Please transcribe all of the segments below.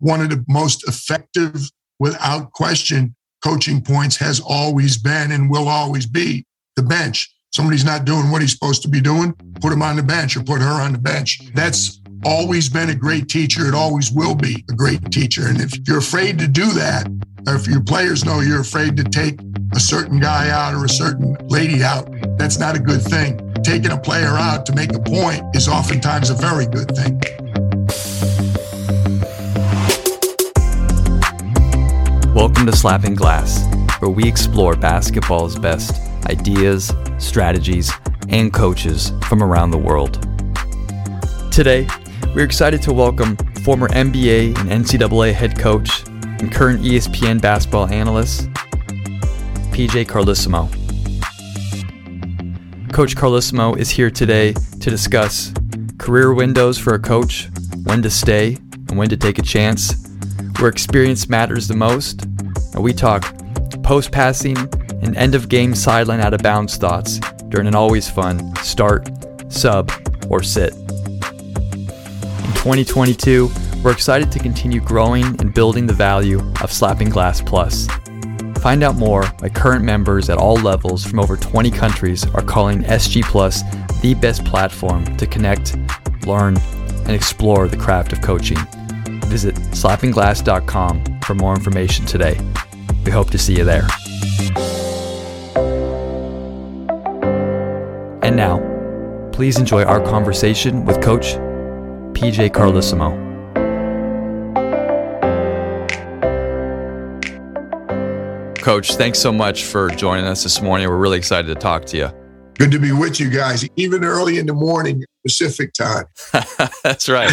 one of the most effective, without question, coaching points has always been and will always be the bench. Somebody's not doing what he's supposed to be doing, put him on the bench or put her on the bench. That's always been a great teacher. It always will be a great teacher. And if you're afraid to do that, or if your players know you're afraid to take a certain guy out or a certain lady out, that's not a good thing. Taking a player out to make a point is oftentimes a very good thing. Welcome to Slapping Glass, where we explore basketball's best ideas, strategies, and coaches from around the world. Today, we're excited to welcome former NBA and NCAA head coach and current ESPN basketball analyst, P.J. Carlesimo. Coach Carlesimo is here today to discuss career windows for a coach, when to stay and when to take a chance, where experience matters the most, and we talk post-passing and end-of-game sideline out-of-bounds thoughts during an always fun start, sub, or sit. In 2022, we're excited to continue growing and building the value of Slapping Glass Plus. Find out more by current members at all levels from over 20 countries are calling SG Plus the best platform to connect, learn, and explore the craft of coaching. Visit slappingglass.com for more information today. We hope to see you there. And now, please enjoy our conversation with Coach P.J. Carlesimo. Coach, thanks so much for joining us this morning. We're really excited to talk to you. Good to be with you guys, even early in the morning, Pacific time. That's right.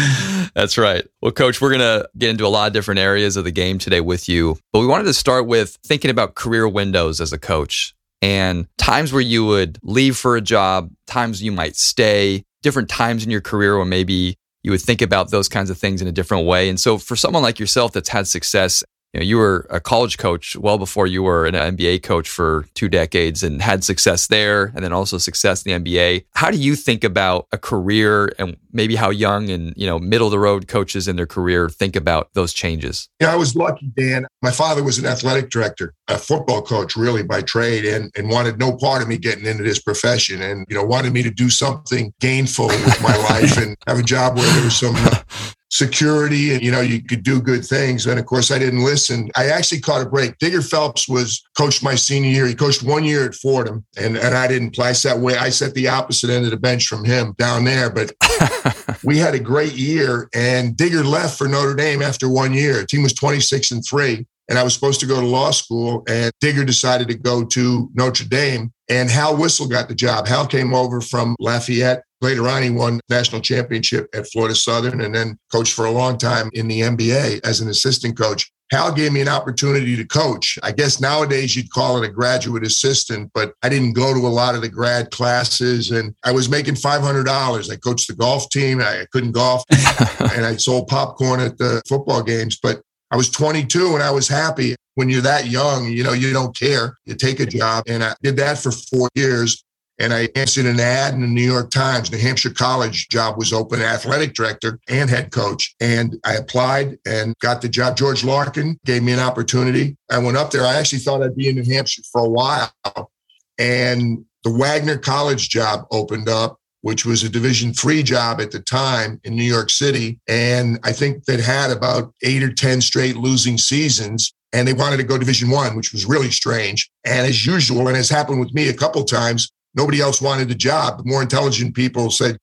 That's right. Well, Coach, we're going to get into a lot of different areas of the game today with you, but we wanted to start with thinking about career windows as a coach and times where you would leave for a job, times you might stay, different times in your career where maybe you would think about those kinds of things in a different way. And so for someone like yourself that's had success, you were a college coach well before you were an NBA coach for 2 decades and had success there and then also success in the NBA. How do you think about a career and maybe how young and middle of the road coaches in their career think about those changes? Yeah, I was lucky, Dan. My father was an athletic director, a football coach really by trade, and wanted no part of me getting into this profession and wanted me to do something gainful with my life and have a job where there was some security and, you could do good things. And of course, I didn't listen. I actually caught a break. Digger Phelps coached my senior year. He coached 1 year at Fordham and I didn't play. I sat the opposite end of the bench from him down there, but we had a great year and Digger left for Notre Dame after 1 year. The team was 26-3 and I was supposed to go to law school and Digger decided to go to Notre Dame and Hal Whistle got the job. Hal came over from Lafayette. Later on, he won national championship at Florida Southern and then coached for a long time in the NBA as an assistant coach. Hal gave me an opportunity to coach. I guess nowadays you'd call it a graduate assistant, but I didn't go to a lot of the grad classes and I was making $500. I coached the golf team. I couldn't golf and I sold popcorn at the football games, but I was 22 and I was happy. When you're that young, you don't care. You take a job and I did that for 4 years. And I answered an ad in the New York Times. New Hampshire College job was open, athletic director and head coach. And I applied and got the job. George Larkin gave me an opportunity. I went up there. I actually thought I'd be in New Hampshire for a while. And the Wagner College job opened up, which was a Division III job at the time in New York City. And I think that had about 8 or 10 straight losing seasons. And they wanted to go Division I, which was really strange. And as usual, and has happened with me a couple times, nobody else wanted the job. The more intelligent people said,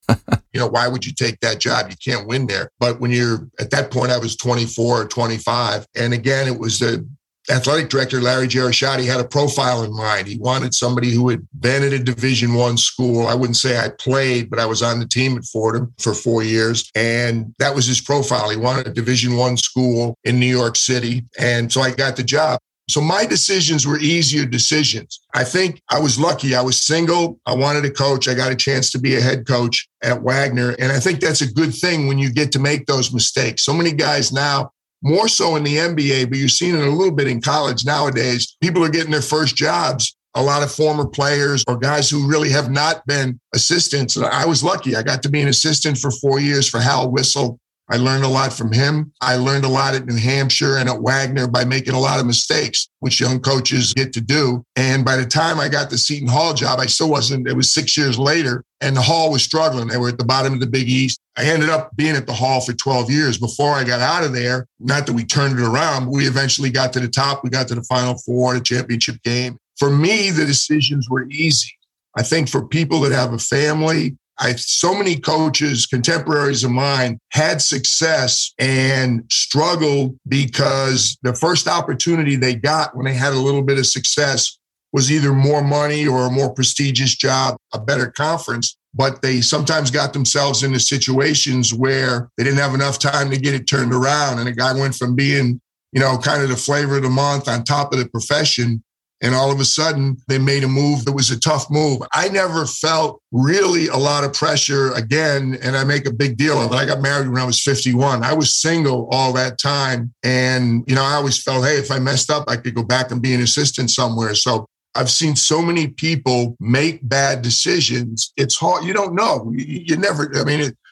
why would you take that job? You can't win there. But when you're at that point, I was 24 or 25. And again, it was the athletic director, Larry Gerashotti, had a profile in mind. He wanted somebody who had been at a Division I school. I wouldn't say I played, but I was on the team at Fordham for 4 years. And that was his profile. He wanted a Division I school in New York City. And so I got the job. So my decisions were easier decisions. I think I was lucky. I was single. I wanted to coach. I got a chance to be a head coach at Wagner. And I think that's a good thing when you get to make those mistakes. So many guys now, more so in the NBA, but you're seeing it a little bit in college nowadays, people are getting their first jobs. A lot of former players or guys who really have not been assistants. I was lucky. I got to be an assistant for 4 years for Hal Whistle. I learned a lot from him. I learned a lot at New Hampshire and at Wagner by making a lot of mistakes, which young coaches get to do. And by the time I got the Seton Hall job, I still wasn't. It was 6 years later, and the Hall was struggling. They were at the bottom of the Big East. I ended up being at the Hall for 12 years before I got out of there. Not that we turned it around, but we eventually got to the top. We got to the Final Four, the championship game. For me, the decisions were easy. I think for people that have a family, so many coaches, contemporaries of mine, had success and struggled because the first opportunity they got when they had a little bit of success was either more money or a more prestigious job, a better conference. But they sometimes got themselves into situations where they didn't have enough time to get it turned around. And a guy went from being, kind of the flavor of the month on top of the profession. And all of a sudden, they made a move that was a tough move. I never felt really a lot of pressure again, and I make a big deal of it. I got married when I was 51. I was single all that time. And, I always felt, hey, if I messed up, I could go back and be an assistant somewhere. So I've seen so many people make bad decisions. It's hard. You don't know. You never,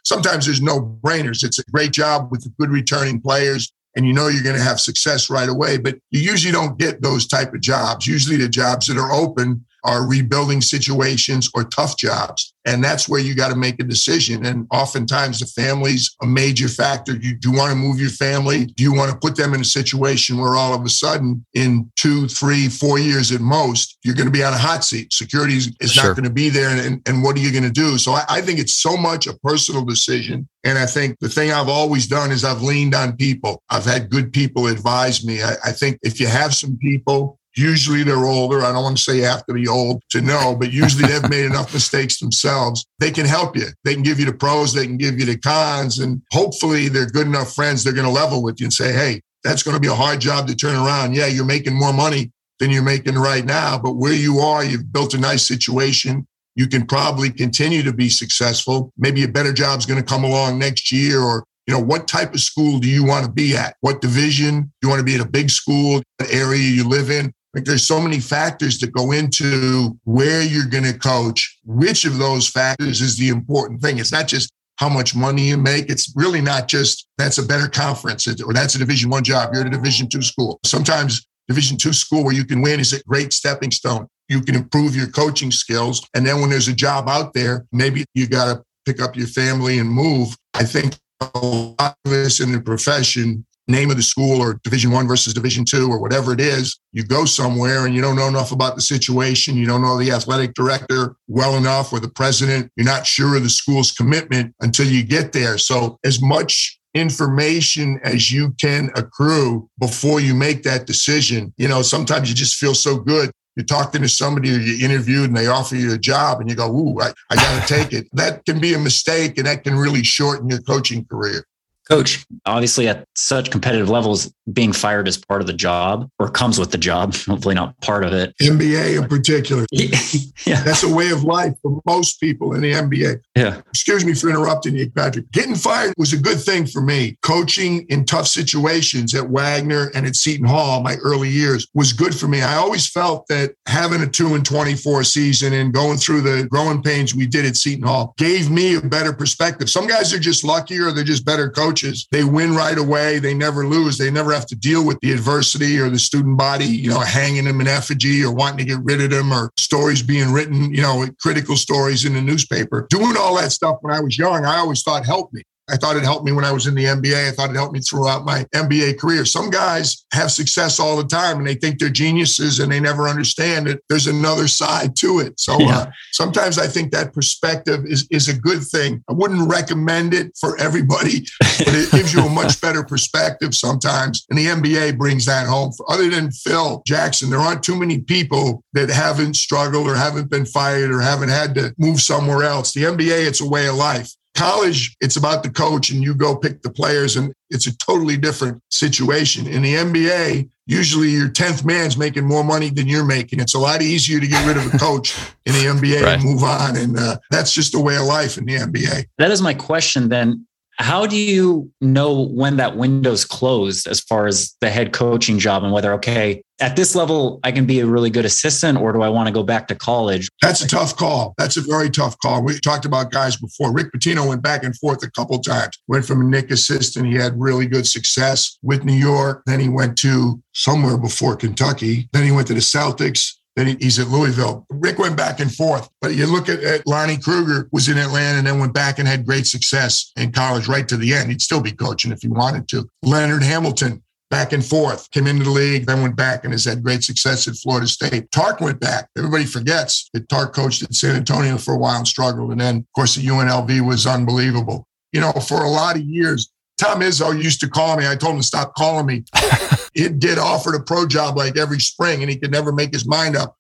sometimes there's no-brainers. It's a great job with good returning players. And you're going to have success right away, but you usually don't get those type of jobs. Usually the jobs that are open are rebuilding situations or tough jobs. And that's where you got to make a decision. And oftentimes the family's a major factor. Do you want to move your family? Do you want to put them in a situation where all of a sudden in 2, 3, 4 years at most, you're going to be on a hot seat. Security is not going to be there. And what are you going to do? So I think it's so much a personal decision. And I think the thing I've always done is I've leaned on people. I've had good people advise me. I think if you have some people, usually they're older. I don't want to say you have to be old to know, but usually they've made enough mistakes themselves. They can help you. They can give you the pros. They can give you the cons. And hopefully they're good enough friends. They're going to level with you and say, hey, that's going to be a hard job to turn around. Yeah, you're making more money than you're making right now. But where you are, you've built a nice situation. You can probably continue to be successful. Maybe a better job's going to come along next year. Or what type of school do you want to be at? What division? Do you want to be at a big school? What area you live in? Like, there's so many factors that go into where you're going to coach. Which of those factors is the important thing? It's not just how much money you make. It's really not just that's a better conference or that's a Division I job. You're at a Division II school. Sometimes Division II school where you can win is a great stepping stone. You can improve your coaching skills. And then when there's a job out there, maybe you got to pick up your family and move. I think a lot of us in the profession, name of the school or Division I versus Division II or whatever it is, you go somewhere and you don't know enough about the situation. You don't know the athletic director well enough or the president. You're not sure of the school's commitment until you get there. So as much information as you can accrue before you make that decision. Sometimes you just feel so good. You talked to somebody or you interviewed and they offer you a job and you go, ooh, I got to take it. That can be a mistake and that can really shorten your coaching career. Coach, obviously at such competitive levels, being fired is part of the job or comes with the job, hopefully not part of it. NBA in particular. Yeah. That's a way of life for most people in the NBA. Yeah. Excuse me for interrupting you, Patrick. Getting fired was a good thing for me. Coaching in tough situations at Wagner and at Seton Hall, my early years, was good for me. I always felt that having a 2-24 season and going through the growing pains we did at Seton Hall gave me a better perspective. Some guys are just luckier. They're just better coaches. They win right away. They never lose. They never have to deal with the adversity or the student body, hanging them in effigy or wanting to get rid of them or stories being written, critical stories in the newspaper. Doing all that stuff when I was young, I always thought helped me. I thought it helped me when I was in the NBA. I thought it helped me throughout my NBA career. Some guys have success all the time and they think they're geniuses and they never understand that there's another side to it. So sometimes I think that perspective is a good thing. I wouldn't recommend it for everybody, but it gives you a much better perspective sometimes. And the NBA brings that home. Other than Phil Jackson, there aren't too many people that haven't struggled or haven't been fired or haven't had to move somewhere else. The NBA, it's a way of life. College, it's about the coach and you go pick the players and it's a totally different situation. In the NBA, usually your 10th man's making more money than you're making. It's a lot easier to get rid of a coach in the NBA and move on. And that's just the way of life in the NBA. That is my question then. How do you know when that window's closed as far as the head coaching job and whether, okay, at this level, I can be a really good assistant, or do I want to go back to college? That's a tough call. That's a very tough call. We talked about guys before. Rick Pitino went back and forth a couple times. Went from a Knick assistant. He had really good success with New York. Then he went to somewhere before Kentucky. Then he went to the Celtics. Then he's at Louisville. Rick went back and forth. But you look at Lonnie Kruger, was in Atlanta and then went back and had great success in college right to the end. He'd still be coaching if he wanted to. Leonard Hamilton, back and forth, came into the league, then went back and has had great success at Florida State. Tark went back. Everybody forgets that Tark coached at San Antonio for a while and struggled. And then, of course, the UNLV was unbelievable. You know, for a lot of years, Tom Izzo used to call me. I told him to stop calling me. He did offer a pro job like every spring, and he could never make his mind up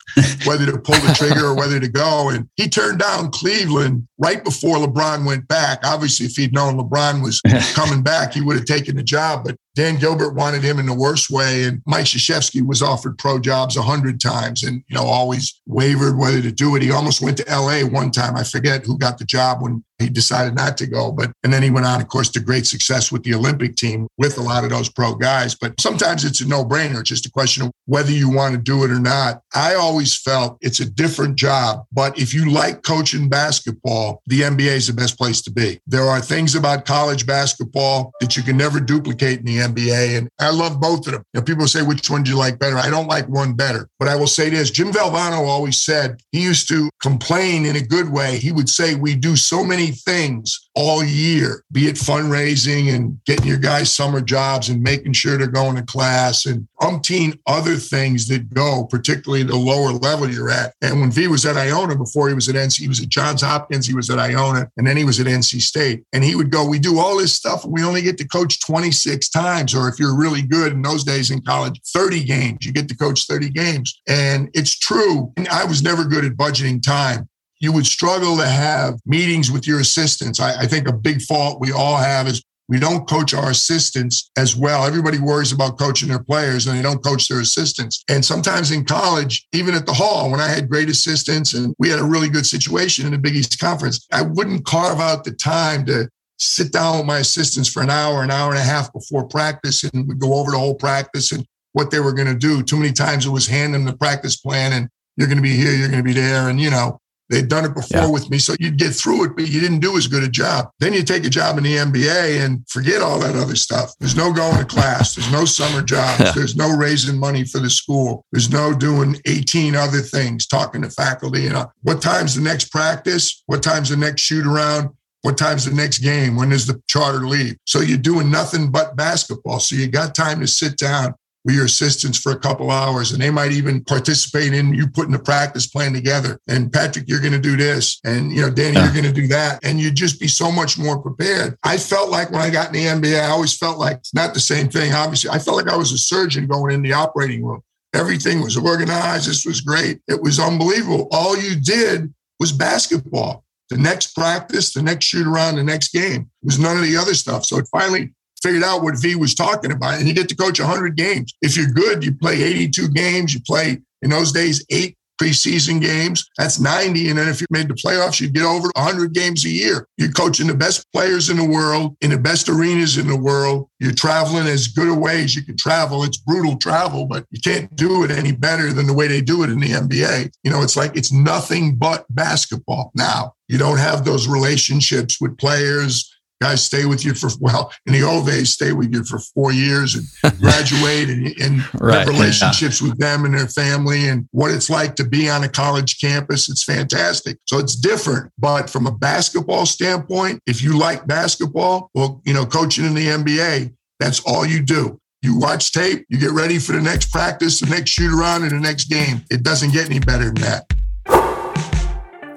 whether to pull the trigger or whether to go. And he turned down Cleveland right before LeBron went back. Obviously, if he'd known LeBron was coming back, he would have taken the job. But Dan Gilbert wanted him in the worst way. And Mike Krzyzewski was offered pro jobs 100 times and, you know, always wavered whether to do it. He almost went to LA one time. I forget who got the job when he decided not to go. And then he went on, of course, to great success with the Olympic team with a lot of those pro guys. But sometimes it's a no-brainer. It's just a question of whether you want to do it or not. I always felt it's a different job. But if you like coaching basketball, the NBA is the best place to be. There are things about college basketball that you can never duplicate in the NBA. And I love both of them. You know, people say, which one do you like better? I don't like one better. But I will say this, Jim Valvano always said, he used to complain in a good way. He would say, we do so many things all year, be it fundraising and getting your guys summer jobs and making sure they're going to class and umpteen other things that go, particularly the lower level you're at. And when V was at Iona, before he was at NC, he was at Johns Hopkins, he was at Iona, and then he was at NC State. And he would go, we do all this stuff and we only get to coach 26 times. Or if you're really good in those days in college, 30 games, you get to coach 30 games. And it's true. And I was never good at budgeting time. You would struggle to have meetings with your assistants. I think a big fault we all have is we don't coach our assistants as well. Everybody worries about coaching their players and they don't coach their assistants. And sometimes in college, even at the Hall, when I had great assistants and we had a really good situation in the Big East Conference, I wouldn't carve out the time to sit down with my assistants for an hour and a half before practice, and we'd go over the whole practice and what they were going to do. Too many times it was hand them the practice plan and you're going to be here, you're going to be there. And, you know, they'd done it before with me, so you'd get through it, but you didn't do as good a job. Then you take a job in the NBA and forget all that other stuff. There's no going to class. There's no summer jobs. There's no raising money for the school. There's no doing 18 other things, talking to faculty. You know, what time's the next practice? What time's the next shoot around? What time's the next game? When is the charter league? So you're doing nothing but basketball. So you got time to sit down with your assistants for a couple hours, and they might even participate in you putting the practice plan together. And Patrick, you're going to do this. And, you know, Danny, you're going to do that. And you'd just be so much more prepared. I felt like when I got in the NBA, I always felt like it's not the same thing. Obviously, I felt like I was a surgeon going in the operating room. Everything was organized. This was great. It was unbelievable. All you did was basketball. The next practice, the next shoot around, the next game. It was none of the other stuff. So it finally figured out what V was talking about. And you get to coach 100 games. If you're good, you play 82 games. You play, in those days, 8 preseason games. That's 90. And then if you made the playoffs, you'd get over 100 games a year. You're coaching the best players in the world, in the best arenas in the world. You're traveling as good a way as you can travel. It's brutal travel, but you can't do it any better than the way they do it in the NBA. You know, it's like it's nothing but basketball now. You don't have those relationships with players. Guys stay with you for, well, in the old days, stay with you for 4 years and graduate and have relationships with them and their family and what it's like to be on a college campus. It's fantastic. So it's different. But from a basketball standpoint, if you like basketball, well, you know, coaching in the NBA, that's all you do. You watch tape, you get ready for the next practice, the next shoot around, and the next game. It doesn't get any better than that.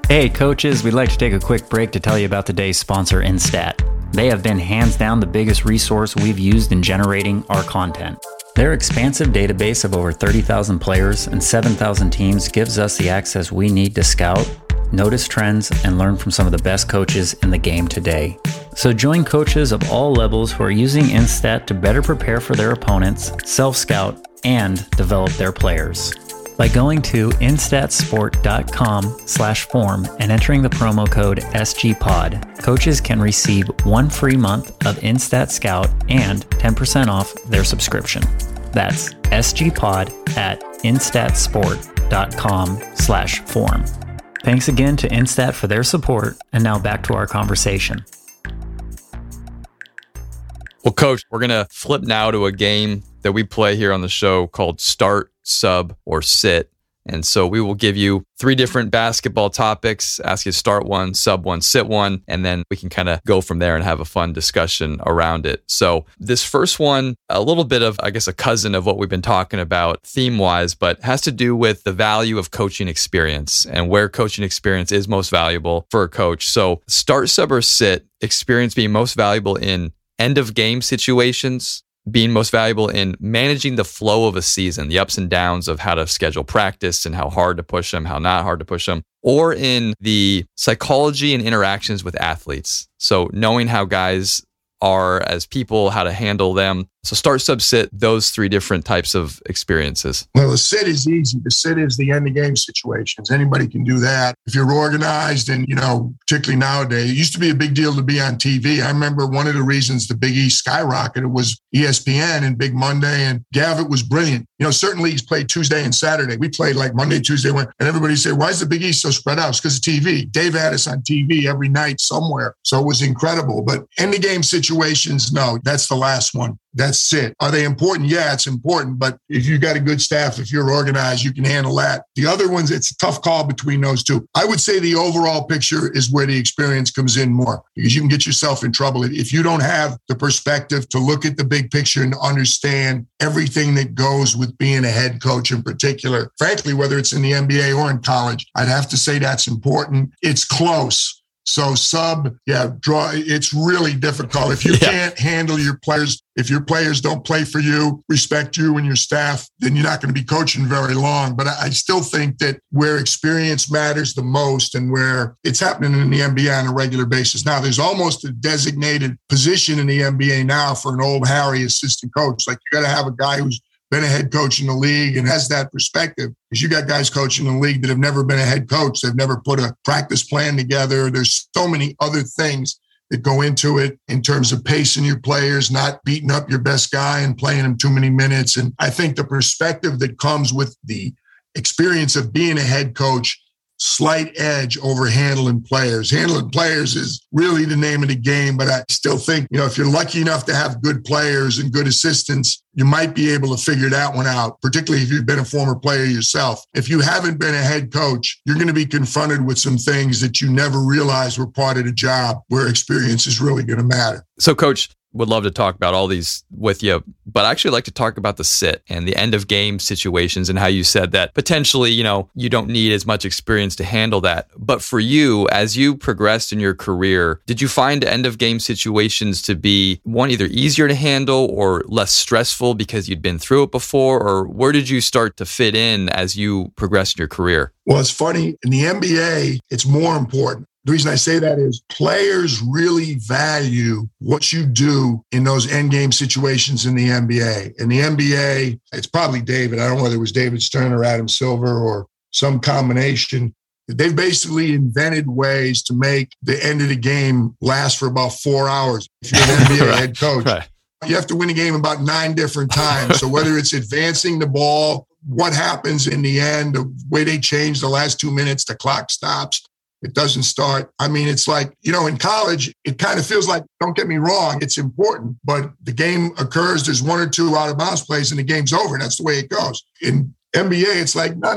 Hey, coaches, we'd like to take a quick break to tell you about today's sponsor, Instat. They have been hands down the biggest resource we've used in generating our content. Their expansive database of over 30,000 players and 7,000 teams gives us the access we need to scout, notice trends, and learn from some of the best coaches in the game today. So join coaches of all levels who are using Instat to better prepare for their opponents, self-scout, and develop their players. By going to instatsport.com/form and entering the promo code SGPOD, coaches can receive 1 free month of Instat Scout and 10% off their subscription. That's SGPOD at instatsport.com/form. Thanks again to Instat for their support, and now back to our conversation. Well, Coach, we're going to flip now to a game that we play here on the show called Start, Sub, or Sit. And so we will give you three different basketball topics, ask you to start one, sub one, sit one, and then we can kind of go from there and have a fun discussion around it. So this first one, a little bit of, I guess, a cousin of what we've been talking about theme-wise, but has to do with the value of coaching experience and where coaching experience is most valuable for a coach. So start, sub, or sit, experience being most valuable in end-of-game situations, being most valuable in managing the flow of a season, the ups and downs of how to schedule practice and how hard to push them, how not hard to push them, or in the psychology and interactions with athletes. So knowing how guys are as people, how to handle them. So start, sub, sit, those three different types of experiences. Well, the sit is easy. The sit is the end of game situations. Anybody can do that. If you're organized and, you know, particularly nowadays, it used to be a big deal to be on TV. I remember one of the reasons the Big East skyrocketed was ESPN and Big Monday, and Gavitt was brilliant. You know, certain leagues played Tuesday and Saturday. We played like Monday, Tuesday, Wednesday, and everybody said, why is the Big East so spread out? It's because of TV. Dave had us on TV every night somewhere. So it was incredible. But end of game situations, no, that's the last one. That's it. Are they important? Yeah, it's important. But if you've got a good staff, if you're organized, you can handle that. The other ones, it's a tough call between those two. I would say the overall picture is where the experience comes in more, because you can get yourself in trouble if you don't have the perspective to look at the big picture and understand everything that goes with being a head coach in particular. Frankly, whether it's in the NBA or in college, I'd have to say that's important. It's close. So sub, yeah, draw. It's really difficult. If you can't handle your players, if your players don't play for you, respect you and your staff, then you're not going to be coaching very long. But I still think that where experience matters the most and where it's happening in the NBA on a regular basis. Now, there's almost a designated position in the NBA now for an old Harry assistant coach. Like, you got to have a guy who's been a head coach in the league and has that perspective. Because you got guys coaching in the league that have never been a head coach. They've never put a practice plan together. There's so many other things that go into it in terms of pacing your players, not beating up your best guy and playing him too many minutes. And I think the perspective that comes with the experience of being a head coach, slight edge over handling players. Handling players is really the name of the game, but I still think, you know, if you're lucky enough to have good players and good assistants, you might be able to figure that one out, particularly if you've been a former player yourself. If you haven't been a head coach, you're going to be confronted with some things that you never realized were part of the job, where experience is really going to matter. So, Coach, would love to talk about all these with you, but I actually like to talk about the sit and the end of game situations and how you said that potentially, you know, you don't need as much experience to handle that. But for you, as you progressed in your career, did you find end of game situations to be one, either easier to handle or less stressful because you'd been through it before? Or where did you start to fit in as you progressed in your career? Well, it's funny. In the NBA, it's more important. The reason I say that is players really value what you do in those end game situations in the NBA. In the NBA, it's probably David. I don't know whether it was David Stern or Adam Silver or some combination. They've basically invented ways to make the end of the game last for about 4 hours. If you're an NBA right, head coach, right. You have to win a game about 9 different times. So whether it's advancing the ball, what happens in the end, the way they change the last 2 minutes, the clock stops. It doesn't start. I mean, it's like, you know, in college, it kind of feels like, don't get me wrong, it's important, but the game occurs, there's 1 or 2 out of bounds plays and the game's over. And that's the way it goes. In NBA, it's like, no.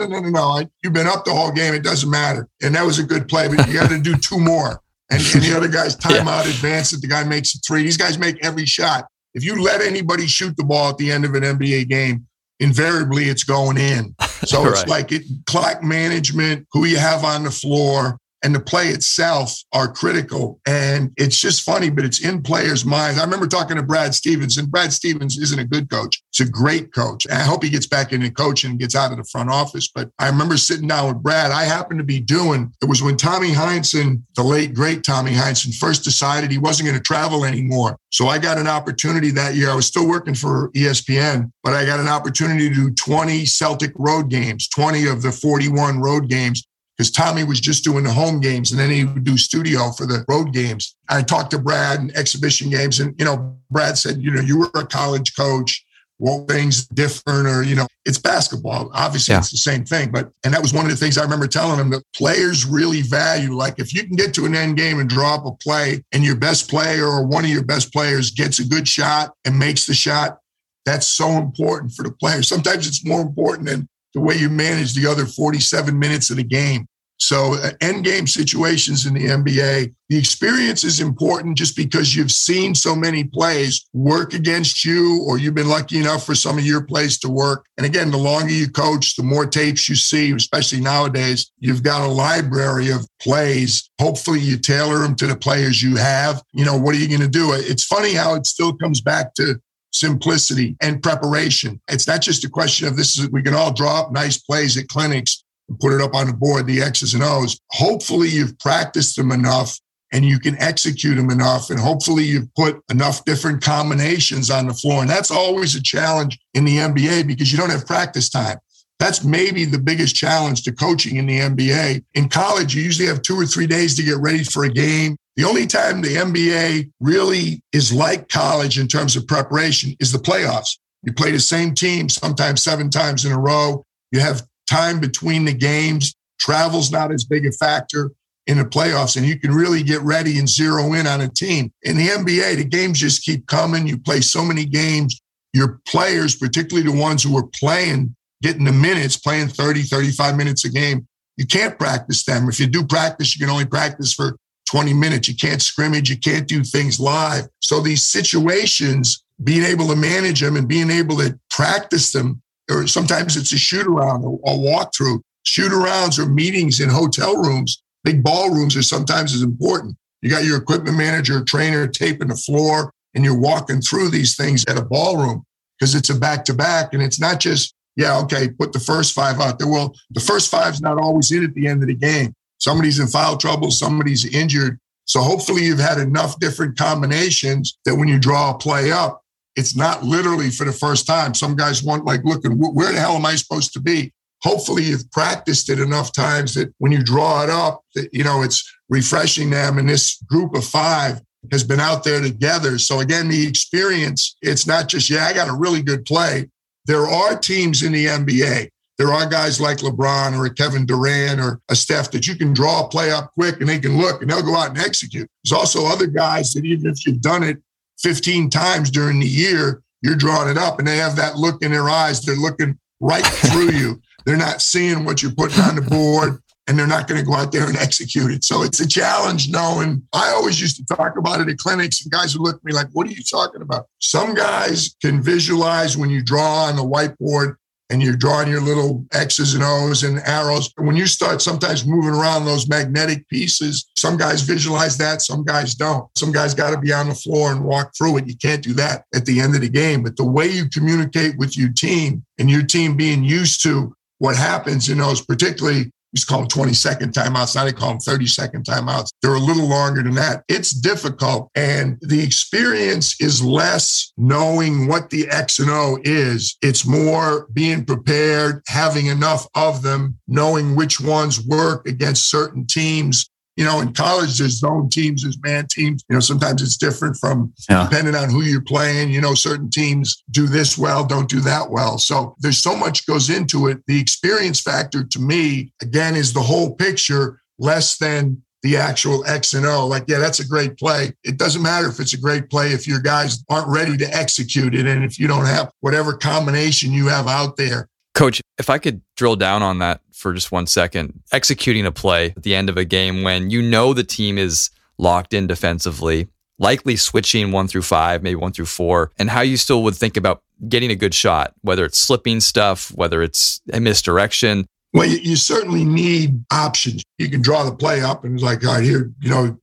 You've been up the whole game. It doesn't matter. And that was a good play, but you got to do 2 more. And the other guy's timeout advances. The guy makes a 3. These guys make every shot. If you let anybody shoot the ball at the end of an NBA game, invariably it's going in. So right. It's like clock management, who you have on the floor, and the play itself are critical. And it's just funny, but it's in players' minds. I remember talking to Brad Stevens, and Brad Stevens isn't a good coach. He's a great coach. I hope he gets back into coaching and gets out of the front office. But I remember sitting down with Brad. I happened to be doing, it was when Tommy Heinsohn, the late, great Tommy Heinsohn, first decided he wasn't going to travel anymore. So I got an opportunity that year. I was still working for ESPN, but I got an opportunity to do 20 Celtic road games, 20 of the 41 road games. Because Tommy was just doing the home games and then he would do studio for the road games. I talked to Brad in exhibition games and, you know, Brad said, you know, you were a college coach. won't things different or, it's basketball. Obviously, It's the same thing. And that was one of the things I remember telling him, that players really value, like if you can get to an end game and draw up a play and your best player or one of your best players gets a good shot and makes the shot, that's so important for the player. Sometimes it's more important than the way you manage the other 47 minutes of the game. So end game situations in the NBA, the experience is important just because you've seen so many plays work against you, or you've been lucky enough for some of your plays to work. And again, the longer you coach, the more tapes you see, especially nowadays. You've got a library of plays. Hopefully you tailor them to the players you have. What are you going to do? It's funny how it still comes back to simplicity and preparation. It's not just a question of we can all draw up nice plays at clinics and put it up on the board, the X's and O's. Hopefully you've practiced them enough and you can execute them enough. And hopefully you've put enough different combinations on the floor. And that's always a challenge in the NBA because you don't have practice time. That's maybe the biggest challenge to coaching in the NBA. In college, you usually have 2 or 3 days to get ready for a game. The only time the NBA really is like college in terms of preparation is the playoffs. You play the same team, sometimes 7 times in a row. You have time between the games. Travel's not as big a factor in the playoffs, and you can really get ready and zero in on a team. In the NBA, the games just keep coming. You play so many games. Your players, particularly the ones who are playing, getting the minutes, playing 30, 35 minutes a game, you can't practice them. If you do practice, you can only practice for 20 minutes. You can't scrimmage. You can't do things live. So these situations, being able to manage them and being able to practice them, or sometimes it's a shoot-around or a walkthrough. Shoot-arounds or meetings in hotel rooms, big ballrooms are sometimes as important. You got your equipment manager, trainer taping the floor, and you're walking through these things at a ballroom because it's a back-to-back, and it's not just, put the first 5 out there. Well, the first 5's not always in at the end of the game. Somebody's in foul trouble. Somebody's injured. So hopefully you've had enough different combinations that when you draw a play up, it's not literally for the first time. Some guys want, where the hell am I supposed to be? Hopefully you've practiced it enough times that when you draw it up, that, it's refreshing them. And this group of 5 has been out there together. So again, the experience, it's not just, I got a really good play. There are teams in the NBA. There are guys like LeBron or a Kevin Durant or a Steph that you can draw a play up quick and they can look and they'll go out and execute. There's also other guys that even if you've done it 15 times during the year, you're drawing it up and they have that look in their eyes. They're looking right through you. They're not seeing what you're putting on the board and they're not going to go out there and execute it. So it's a challenge knowing. I always used to talk about it at clinics and guys would look at me like, what are you talking about? Some guys can visualize when you draw on the whiteboard and you're drawing your little X's and O's and arrows. When you start sometimes moving around those magnetic pieces, some guys visualize that, some guys don't. Some guys got to be on the floor and walk through it. You can't do that at the end of the game. But the way you communicate with your team and your team being used to what happens in those, particularly, it's called 20-second timeouts. Now they call them 30-second timeouts. They're a little longer than that. It's difficult. And the experience is less knowing what the X and O is. It's more being prepared, having enough of them, knowing which ones work against certain teams. In college, there's zone teams, there's man teams. Sometimes it's different from depending on who you're playing. Certain teams do this well, don't do that well. So there's so much goes into it. The experience factor to me, again, is the whole picture less than the actual X and O. That's a great play. It doesn't matter if it's a great play if your guys aren't ready to execute it and if you don't have whatever combination you have out there. Coach, if I could drill down on that for just 1 second, executing a play at the end of a game when the team is locked in defensively, likely switching 1 through 5, maybe 1 through 4, and how you still would think about getting a good shot, whether it's slipping stuff, whether it's a misdirection. Well, you certainly need options. You can draw the play up and it's all right, here,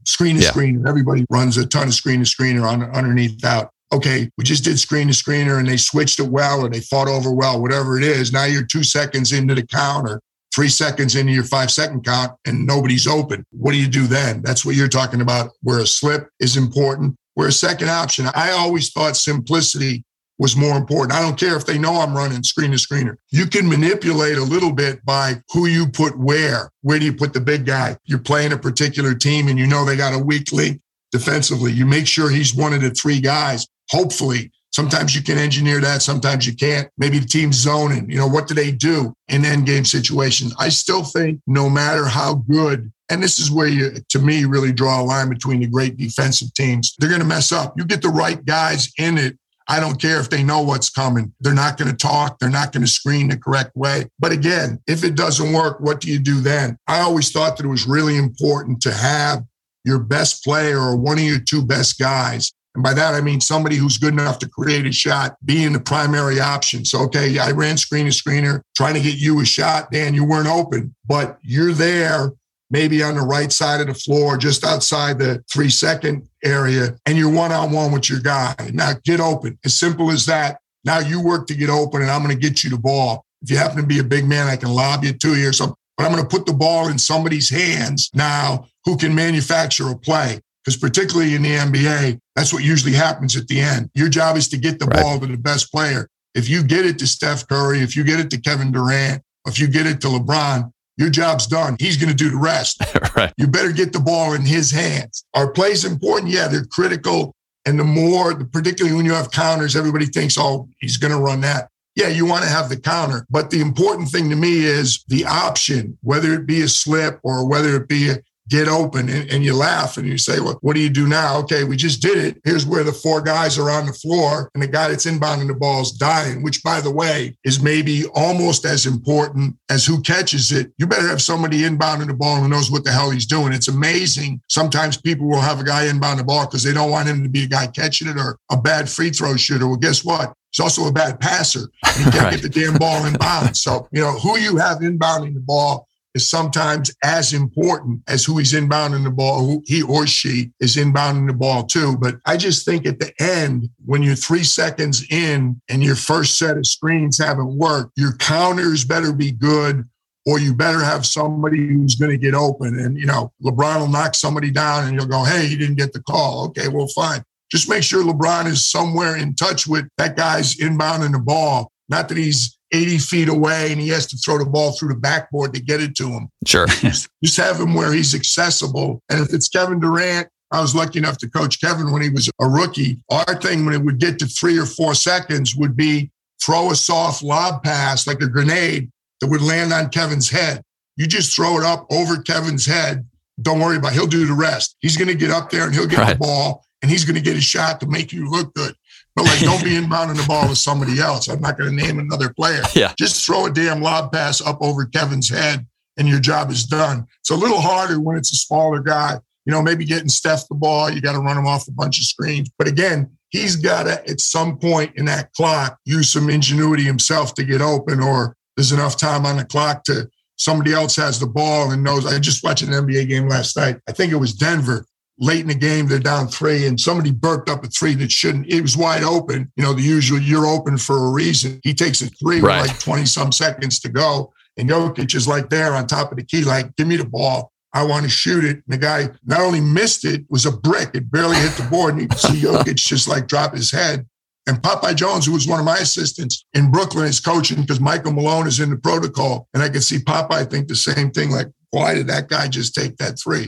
screen to screen. Everybody runs a ton of screen to screen or underneath out. Okay, we just did screen to screener and they switched it well or they fought over well, whatever it is. Now you're 2 seconds into the count or 3 seconds into your 5-second count and nobody's open. What do you do then? That's what you're talking about, where a slip is important, where a second option. I always thought simplicity was more important. I don't care if they know I'm running screen to screener. You can manipulate a little bit by who you put where. Where do you put the big guy? You're playing a particular team and they got a weak link defensively. You make sure he's one of the 3 guys. Hopefully Sometimes you can engineer that. Sometimes you can't. Maybe the team's zoning. You know, what do they do in end game situations? I still think no matter how good, and this is where you, to me, really draw a line between the great defensive teams. They're going to mess up. You get the right guys in it. I don't care if they know what's coming. They're not going to talk. They're not going to screen the correct way. But again, if it doesn't work, what do you do then? I always thought that it was really important to have your best player or one of your two best guys. And by that, I mean somebody who's good enough to create a shot, being the primary option. So, okay, I ran screen to screener, trying to get you a shot. Dan, you weren't open, but you're there, maybe on the right side of the floor, just outside the 3-second area, and you're one-on-one with your guy. Now, get open. As simple as that. Now you work to get open, and I'm going to get you the ball. If you happen to be a big man, I can lob you to you or something. But I'm going to put the ball in somebody's hands now who can manufacture a play. Because particularly in the NBA, that's what usually happens at the end. Your job is to get the ball to the best player. If you get it to Steph Curry, if you get it to Kevin Durant, if you get it to LeBron, your job's done. He's going to do the rest. Right. You better get the ball in his hands. Are plays important? Yeah, they're critical. And the more, particularly when you have counters, everybody thinks, oh, he's going to run that. Yeah, you want to have the counter. But the important thing to me is the option, whether it be a slip or whether it be a get open, and you laugh and you say, well, what do you do now? Okay, we just did it. Here's where the four guys are on the floor and the guy that's inbounding the ball is dying, which, by the way, is maybe almost as important as who catches it. You better have somebody inbounding the ball who knows what the hell he's doing. It's amazing. Sometimes people will have a guy inbound the ball because they don't want him to be a guy catching it or a bad free throw shooter. Well, guess what? He's also a bad passer. He can't get the damn ball inbound. So, you know, who you have inbounding the ball is sometimes as important as who he's inbounding the ball, who he or she is inbounding the ball to. But I just think at the end, when you're 3 seconds in and your first set of screens haven't worked, your counters better be good, or you better have somebody who's going to get open. And, you know, LeBron will knock somebody down and you'll go, hey, he didn't get the call. Okay, well, fine. Just make sure LeBron is somewhere in touch with that guy's inbounding the ball. Not that he's 80 feet away and he has to throw the ball through the backboard to get it to him. Sure. Just have him where he's accessible. And if it's Kevin Durant, I was lucky enough to coach Kevin when he was a rookie. Our thing when it would get to 3 or 4 seconds would be throw a soft lob pass like a grenade that would land on Kevin's head. You just throw it up over Kevin's head. Don't worry about it. He'll do the rest. He's going to get up there and he'll get the ball and he's going to get a shot to make you look good. But, like, don't be inbounding the ball to somebody else. I'm not going to name another player. Yeah. Just throw a damn lob pass up over Kevin's head and your job is done. It's a little harder when it's a smaller guy. You know, maybe getting Steph the ball, you got to run him off a bunch of screens. But, again, he's got to, at some point in that clock, use some ingenuity himself to get open, or there's enough time on the clock to somebody else has the ball and knows. I just watched an NBA game last night. I think it was Denver. Late in the game, they're down 3, and somebody burped up a 3 that shouldn't. It was wide open. You know, the usual, you're open for a reason. He takes a 3 with like 20-some seconds to go, and Jokic is like there on top of the key, like, give me the ball. I want to shoot it. And the guy not only missed it, it was a brick. It barely hit the board, and you can see Jokic just, like, drop his head. And Popeye Jones, who was one of my assistants in Brooklyn, is coaching because Michael Malone is in the protocol, and I could see Popeye think the same thing, like, why did that guy just take that 3?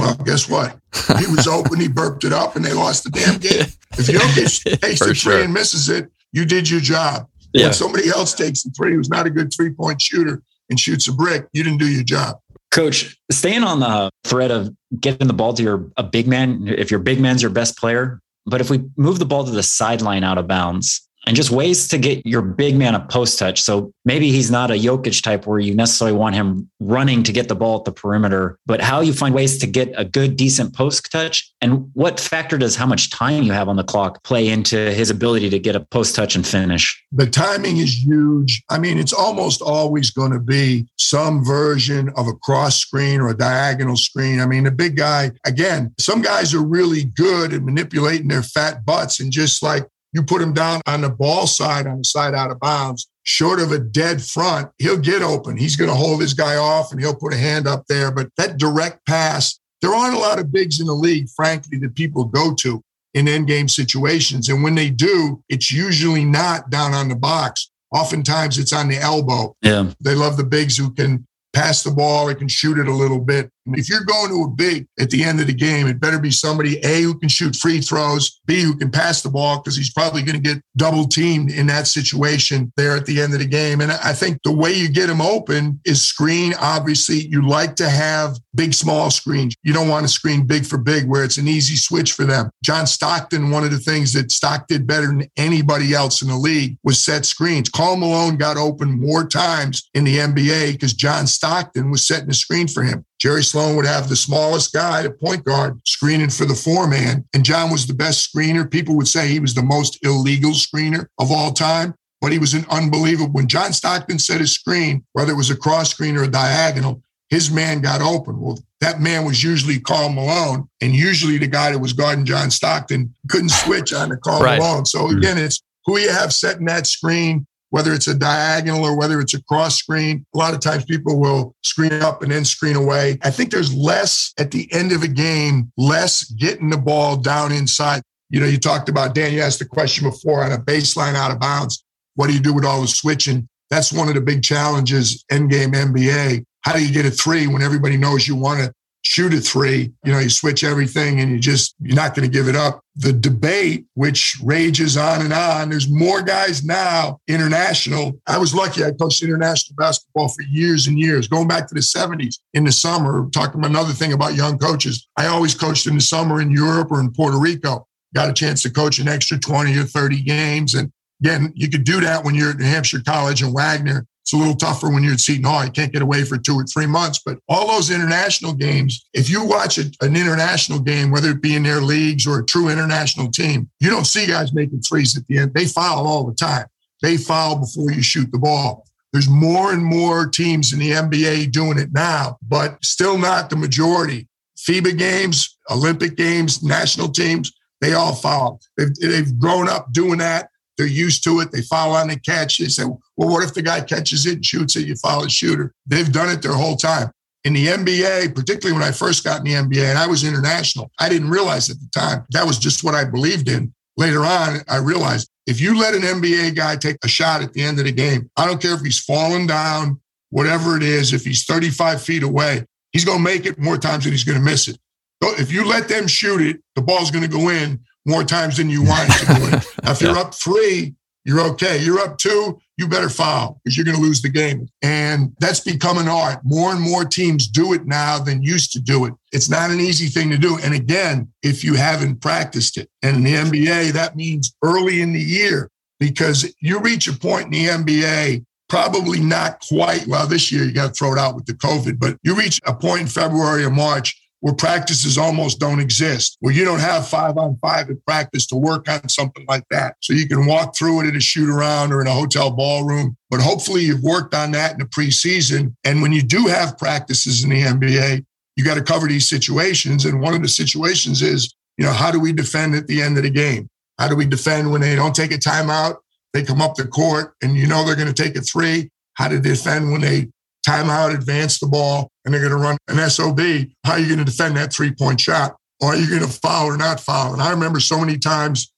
Well, guess what? He was open, he burped it up, and they lost the damn game. If Jokic takes the 3 and misses it, you did your job. Yeah. When somebody else takes the 3 who's not a good three-point shooter and shoots a brick, you didn't do your job. Coach, staying on the thread of getting the ball to a big man, if your big man's your best player, but if we move the ball to the sideline out of bounds, and just ways to get your big man a post touch. So maybe he's not a Jokic type where you necessarily want him running to get the ball at the perimeter, but how you find ways to get a good, decent post touch. And what factor does how much time you have on the clock play into his ability to get a post touch and finish? The timing is huge. I mean, it's almost always going to be some version of a cross screen or a diagonal screen. I mean, the big guy, again, some guys are really good at manipulating their fat butts and just like, you put him down on the ball side, on the side out of bounds, short of a dead front, he'll get open. He's going to hold his guy off and he'll put a hand up there. But that direct pass, there aren't a lot of bigs in the league, frankly, that people go to in end game situations. And when they do, it's usually not down on the box. Oftentimes it's on the elbow. Yeah. They love the bigs who can pass the ball, they can shoot it a little bit. If you're going to a big at the end of the game, it better be somebody, A, who can shoot free throws, B, who can pass the ball, because he's probably going to get double teamed in that situation there at the end of the game. And I think the way you get him open is screen. Obviously, you like to have big, small screens. You don't want to screen big for big where it's an easy switch for them. John Stockton, one of the things that Stock did better than anybody else in the league was set screens. Karl Malone got open more times in the NBA because John Stockton was setting a screen for him. Jerry Sloan would have the smallest guy, the point guard, screening for the four-man. And John was the best screener. People would say he was the most illegal screener of all time, but he was an unbelievable. When John Stockton set his screen, whether it was a cross screen or a diagonal, his man got open. Well, that man was usually Karl Malone, and usually the guy that was guarding John Stockton couldn't switch on to Karl Malone. So, again, it's who you have setting that screen, whether it's a diagonal or whether it's a cross screen. A lot of times people will screen up and then screen away. I think there's less, at the end of a game, less getting the ball down inside. You know, you talked about, Dan, you asked the question before on a baseline out of bounds. What do you do with all the switching? That's one of the big challenges, endgame NBA. How do you get a three when everybody knows you want to shoot a three? You know, you switch everything and you're not going to give it up. The debate, which rages on, there's more guys now, international. I was lucky. I coached international basketball for years and years, going back to the 70s in the summer, talking about another thing about young coaches. I always coached in the summer in Europe or in Puerto Rico. Got a chance to coach an extra 20 or 30 games. And again, you could do that when you're at New Hampshire College and Wagner. It's a little tougher when you're at Seton Hall. You can't get away for 2 or 3 months. But all those international games, if you watch an international game, whether it be in their leagues or a true international team, you don't see guys making threes at the end. They foul all the time. They foul before you shoot the ball. There's more and more teams in the NBA doing it now, but still not the majority. FIBA games, Olympic games, national teams, they all foul. They've grown up doing that. They're used to it. They foul on the catch. They say, well, what if the guy catches it and shoots it? You foul the shooter. They've done it their whole time. In the NBA, particularly when I first got in the NBA, and I was international, I didn't realize at the time that was just what I believed in. Later on, I realized if you let an NBA guy take a shot at the end of the game, I don't care if he's falling down, whatever it is, if he's 35 feet away, he's going to make it more times than he's going to miss it. So if you let them shoot it, the ball's going to go in more times than you want it to go in. Now, if you're up 3, you're okay. You're up 2, you better foul because you're going to lose the game. And that's become an art. More and more teams do it now than used to do it. It's not an easy thing to do. And again, if you haven't practiced it. And in the NBA, that means early in the year, because you reach a point in the NBA, probably not quite. Well, this year you got to throw it out with the COVID, but you reach a point in February or March where practices almost don't exist, where you don't have 5-on-5 in practice to work on something like that. So you can walk through it at a shoot around or in a hotel ballroom, but hopefully you've worked on that in the preseason. And when you do have practices in the NBA, you got to cover these situations. And one of the situations is, you know, how do we defend at the end of the game? How do we defend when they don't take a timeout? They come up the court and you know they're going to take a three. How to defend when they timeout, advance the ball, and they're going to run an SOB. How are you going to defend that three-point shot? Or are you going to foul or not foul? And I remember so many times,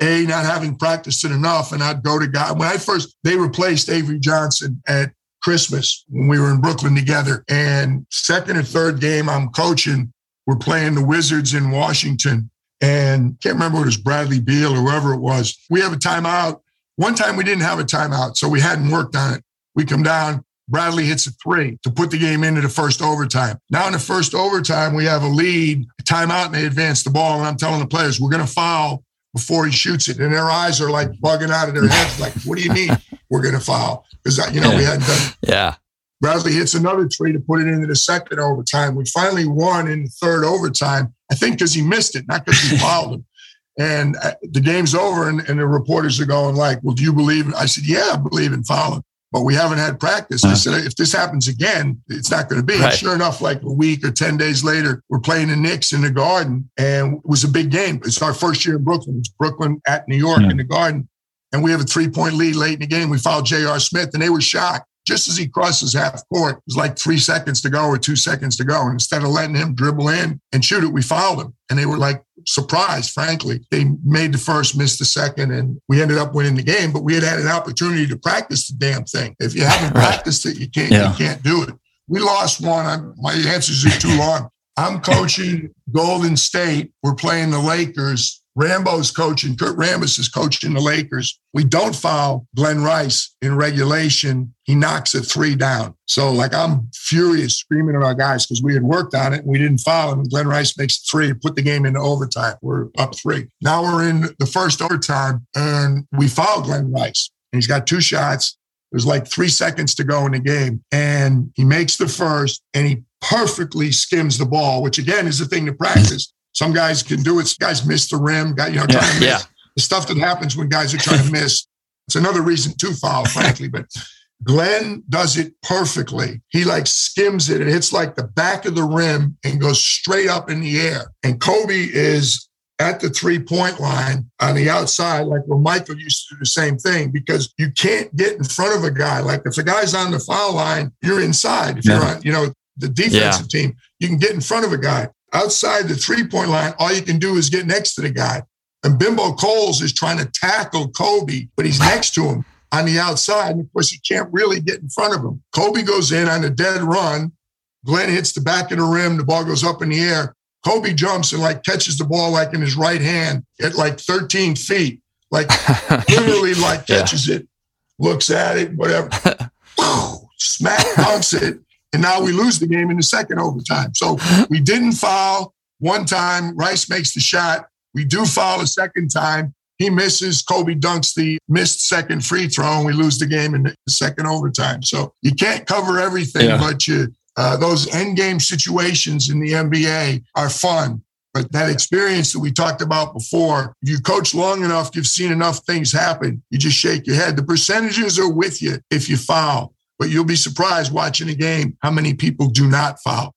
A, not having practiced it enough, and I'd go to guy. When I first, they replaced Avery Johnson at Christmas when we were in Brooklyn together. And second and third game I'm coaching, we're playing the Wizards in Washington. And can't remember if it was Bradley Beal or whoever it was. We have a timeout. One time we didn't have a timeout, so we hadn't worked on it. We come down. Bradley hits a three to put the game into the first overtime. Now in the first overtime, we have a lead, a timeout, and they advance the ball. And I'm telling the players, we're going to foul before he shoots it. And their eyes are like bugging out of their heads. Like, what do you mean we're going to foul? Because, you know, we hadn't done it. Yeah. Bradley hits another three to put it into the second overtime. We finally won in the third overtime, I think because he missed it, not because he fouled him. And the game's over, and the reporters are going like, well, do you believe? I said, yeah, I believe in fouling, but we haven't had practice. I said, if this happens again, it's not going to be. Right. Sure enough, like a week or 10 days later, we're playing the Knicks in the Garden, and it was a big game. It's our first year in Brooklyn. It's Brooklyn at New York in the Garden, and we have a three-point lead late in the game. We fouled J.R. Smith, and they were shocked. Just as he crosses half court, it was like 3 seconds to go or 2 seconds to go. And instead of letting him dribble in and shoot it, we fouled him. And they were like surprised, frankly. They made the first, missed the second, and we ended up winning the game. But we had had an opportunity to practice the damn thing. If you haven't practiced it, you can't do it. We lost one. My answers are too long. I'm coaching Golden State. We're playing the Lakers. Rambo's coaching. Kurt Rambis is coaching the Lakers. We don't foul Glenn Rice in regulation. He knocks a three down. So, like, I'm furious, screaming at our guys because we had worked on it and we didn't foul him. Glenn Rice makes three, put the game into overtime. We're up three. Now we're in the first overtime and we foul Glenn Rice. And he's got two shots. There's like 3 seconds to go in the game. And he makes the first and he perfectly skims the ball, which again is the thing to practice. Some guys can do it. Some guys miss the rim. Trying to miss. The stuff that happens when guys are trying to miss. It's another reason to foul, frankly. But Glenn does it perfectly. He like skims it. It hits like the back of the rim and goes straight up in the air. And Kobe is at the three-point line on the outside, like when Michael used to do the same thing, because you can't get in front of a guy. Like if the guy's on the foul line, you're inside. If you're on, the defensive team, you can get in front of a guy. Outside the three-point line, all you can do is get next to the guy. And Bimbo Coles is trying to tackle Kobe, but he's next to him on the outside. And, of course, he can't really get in front of him. Kobe goes in on a dead run. Glenn hits the back of the rim. The ball goes up in the air. Kobe jumps and, like, catches the ball, like, in his right hand at, like, 13 feet. Like, literally, like, catches it, looks at it, whatever. Boom, smack, dunks it. And now we lose the game in the second overtime. So we didn't foul one time. Rice makes the shot. We do foul a second time. He misses. Kobe dunks the missed second free throw, and we lose the game in the second overtime. So you can't cover everything, but those end game situations in the NBA are fun. But that experience that we talked about before, if you coach long enough, you've seen enough things happen. You just shake your head. The percentages are with you if you foul. But you'll be surprised watching a game how many people do not foul.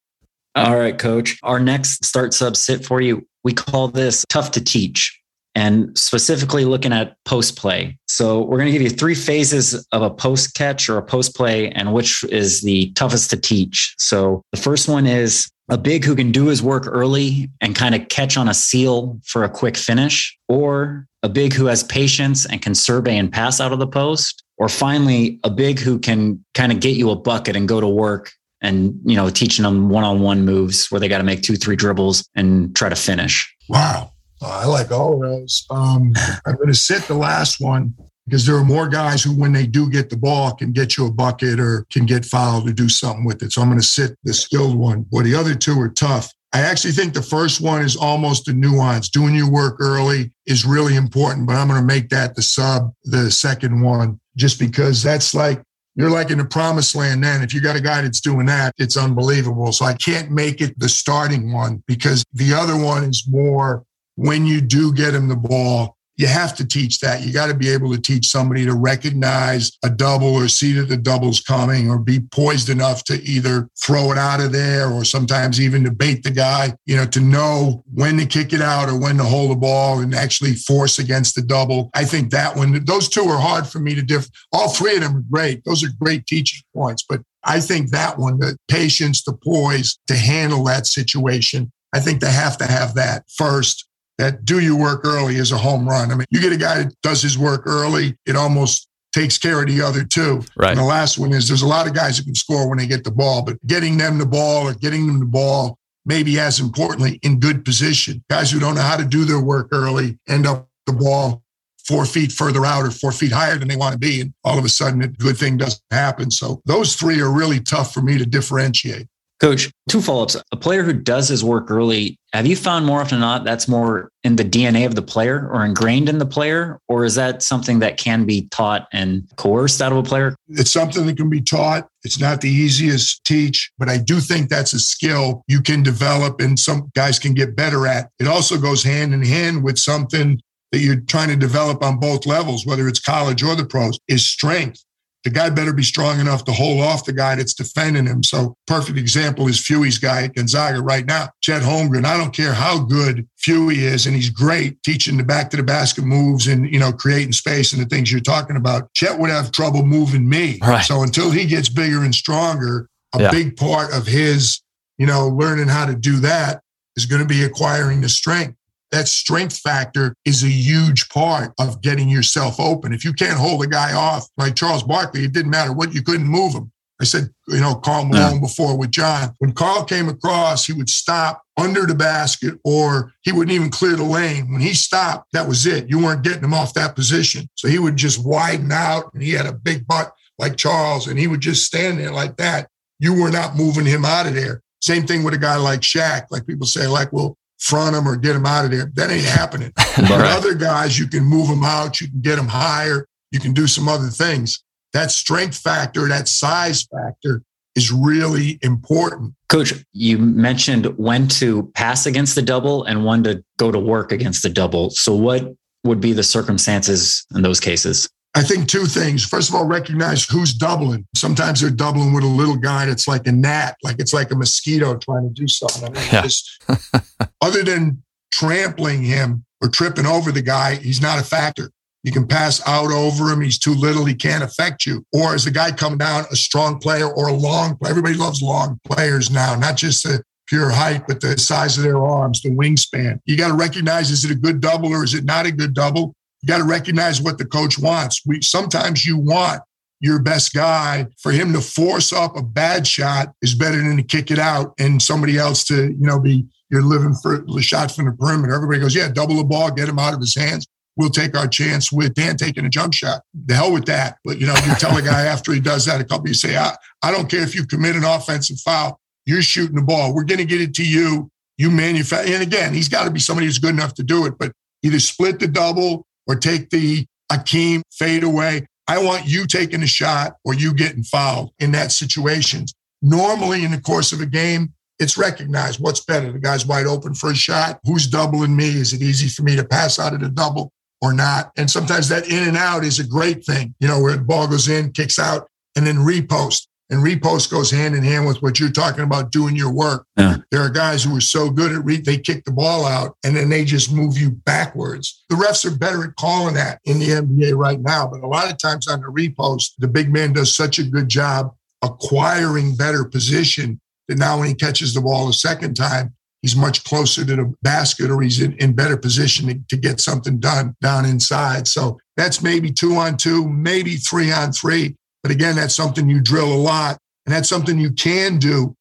All right, Coach. Our next start, sub, sit for you, we call this tough to teach, and specifically looking at post play. So we're going to give you three phases of a post catch or a post play, and which is the toughest to teach. So the first one is a big who can do his work early and kind of catch on a seal for a quick finish, or a big who has patience and can survey and pass out of the post. Or finally, a big who can kind of get you a bucket and go to work and, teaching them one-on-one moves where they got to make 2-3 dribbles and try to finish. Wow. I like all those. I'm going to sit the last one because there are more guys who, when they do get the ball, can get you a bucket or can get fouled or do something with it. So I'm going to sit the skilled one. But the other two are tough. I actually think the first one is almost a nuance. Doing your work early is really important, but I'm going to make that the sub, the second one, just because that's like, you're like in the promised land then. If you got a guy that's doing that, it's unbelievable. So I can't make it the starting one because the other one is more when you do get him the ball. You have to teach that. You got to be able to teach somebody to recognize a double or see that the double's coming or be poised enough to either throw it out of there or sometimes even to bait the guy, to know when to kick it out or when to hold the ball and actually force against the double. I think that one, those two are hard for me to differ. All three of them are great. Those are great teaching points. But I think that one, the patience, the poise to handle that situation, I think they have to have that first. That do your work early is a home run. I mean, you get a guy that does his work early, it almost takes care of the other two. Right. And the last one is there's a lot of guys who can score when they get the ball, but getting them the ball, maybe as importantly, in good position. Guys who don't know how to do their work early end up the ball 4 feet further out or 4 feet higher than they want to be. And all of a sudden, a good thing doesn't happen. So those three are really tough for me to differentiate. Coach, two follow-ups. A player who does his work early, have you found more often than not that's more in the DNA of the player or ingrained in the player? Or is that something that can be taught and coerced out of a player? It's something that can be taught. It's not the easiest to teach, but I do think that's a skill you can develop and some guys can get better at. It also goes hand in hand with something that you're trying to develop on both levels, whether it's college or the pros, is strength. The guy better be strong enough to hold off the guy that's defending him. So perfect example is Fewie's guy at Gonzaga right now, Chet Holmgren. I don't care how good Fewie is, and he's great teaching the back to the basket moves and, creating space and the things you're talking about. Chet would have trouble moving me. Right. So until he gets bigger and stronger, a big part of his, learning how to do that is going to be acquiring the strength. That strength factor is a huge part of getting yourself open. If you can't hold a guy off, like Charles Barkley, it didn't matter what, you couldn't move him. I said, you know, Karl Malone before with John. When Karl came across, he would stop under the basket or he wouldn't even clear the lane. When he stopped, that was it. You weren't getting him off that position. So he would just widen out, and he had a big butt like Charles, and he would just stand there like that. You were not moving him out of there. Same thing with a guy like Shaq. Like people say, like, well, front him or get him out of there. That ain't happening. With other guys, you can move them out. You can get them higher. You can do some other things. That strength factor, that size factor is really important. Coach, you mentioned when to pass against the double and when to go to work against the double. So what would be the circumstances in those cases? I think two things. First of all, recognize who's doubling. Sometimes they're doubling with a little guy that's like a gnat, like it's like a mosquito trying to do something. I mean, just, other than trampling him or tripping over the guy, he's not a factor. You can pass out over him. He's too little. He can't affect you. Or is the guy coming down a strong player or a long player? Everybody loves long players now, not just the pure height, but the size of their arms, the wingspan. You got to recognize, is it a good double or is it not a good double? You got to recognize what the coach wants. Sometimes you want your best guy. For him to force up a bad shot is better than to kick it out and somebody else to, you know, you're living for the shot from the perimeter. Everybody goes, yeah, double the ball, get him out of his hands. We'll take our chance with Dan taking a jump shot. The hell with that. But, you know, you tell a guy after he does that, a couple, you say, I don't care if you commit an offensive foul. You're shooting the ball. We're going to get it to you. You manufacture. And again, he's got to be somebody who's good enough to do it, but either split the double or take the Akeem fade away. I want you taking a shot or you getting fouled in that situation. Normally in the course of a game, it's recognized what's better. The guy's wide open for a shot. Who's doubling me? Is it easy for me to pass out of the double or not? And sometimes that in and out is a great thing, you know, where the ball goes in, kicks out, and then repost. And repost goes hand in hand with what you're talking about, doing your work. Yeah. There are guys who are so good at they kick the ball out and then they just move you backwards. The refs are better at calling that in the NBA right now. But a lot of times on the repost, the big man does such a good job acquiring better position that now when he catches the ball a second time, he's much closer to the basket or he's in better position to get something done down inside. So that's maybe 2-on-2, maybe 3-on-3. But again, that's something you drill a lot. And that's something you can do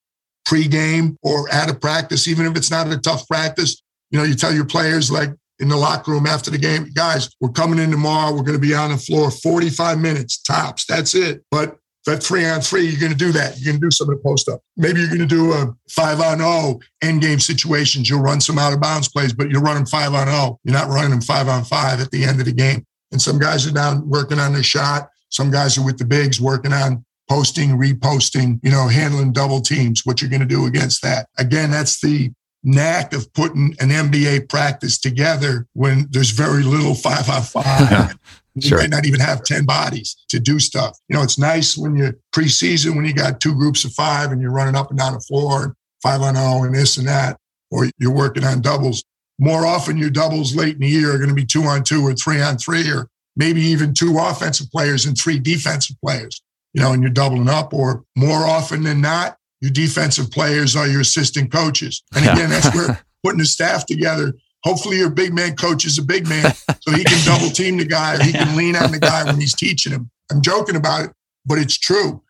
pregame or out of practice, even if it's not a tough practice. You know, you tell your players like in the locker room after the game, guys, we're coming in tomorrow. We're going to be on the floor 45 minutes tops. That's it. But that 3-on-3, you're going to do that. You're going to do some of the post-up. Maybe you're going to do a 5-on-0 end-game situations. You'll run some out-of-bounds plays, but you'll run them 5-on-0. You're not running them 5-on-5 at the end of the game. And some guys are down working on their shot. Some guys are with the bigs working on posting, reposting, you know, handling double teams, what you're going to do against that. Again, that's the knack of putting an NBA practice together when there's very little 5-on-5. You might not even have 10 bodies to do stuff. You know, it's nice when you're preseason, when you got two groups of five and you're running up and down the floor and 5-on-0 and this and that, or you're working on doubles. More often your doubles late in the year are going to be 2-on-2 or 3-on-3 or maybe even 2 offensive players and 3 defensive players, you know, and you're doubling up. Or more often than not, your defensive players are your assistant coaches. And again, that's where putting the staff together. Hopefully your big man coach is a big man so he can double team the guy or he can lean on the guy when he's teaching him. I'm joking about it, but it's true.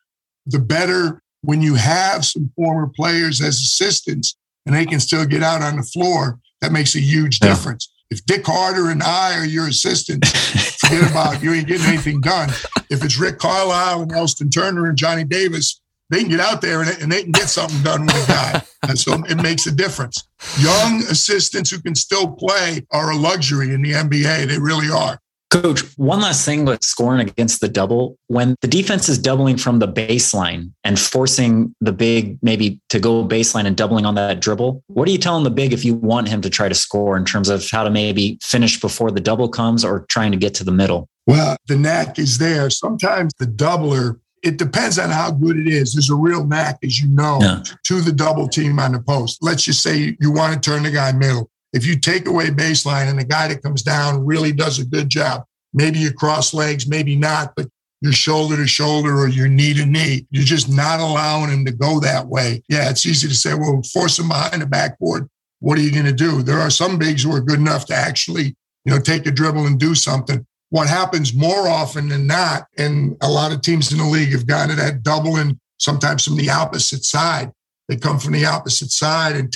The better when you have some former players as assistants and they can still get out on the floor, that makes a huge difference. If Dick Harder and I are your assistants, forget about it. You ain't getting anything done. If it's Rick Carlisle and Elston Turner and Johnny Davis, they can get out there and they can get something done with a guy. And so it makes a difference. Young assistants who can still play are a luxury in the NBA. They really are. Coach, one last thing with scoring against the double. When the defense is doubling from the baseline and forcing the big maybe to go baseline and doubling on that dribble, what are you telling the big if you want him to try to score in terms of how to maybe finish before the double comes or trying to get to the middle? Well, the knack is there. Sometimes the doubler, it depends on how good it is. There's a real knack, as you know, to the double team on the post. Let's just say you want to turn the guy middle. If you take away baseline and the guy that comes down really does a good job, maybe you cross legs, maybe not, but you're shoulder to shoulder or you're knee to knee. You're just not allowing him to go that way. Yeah, it's easy to say, well, force him behind the backboard. What are you going to do? There are some bigs who are good enough to actually, you know, take a dribble and do something. What happens more often than not, and a lot of teams in the league have gotten to that double and sometimes from the opposite side. They come from the opposite side and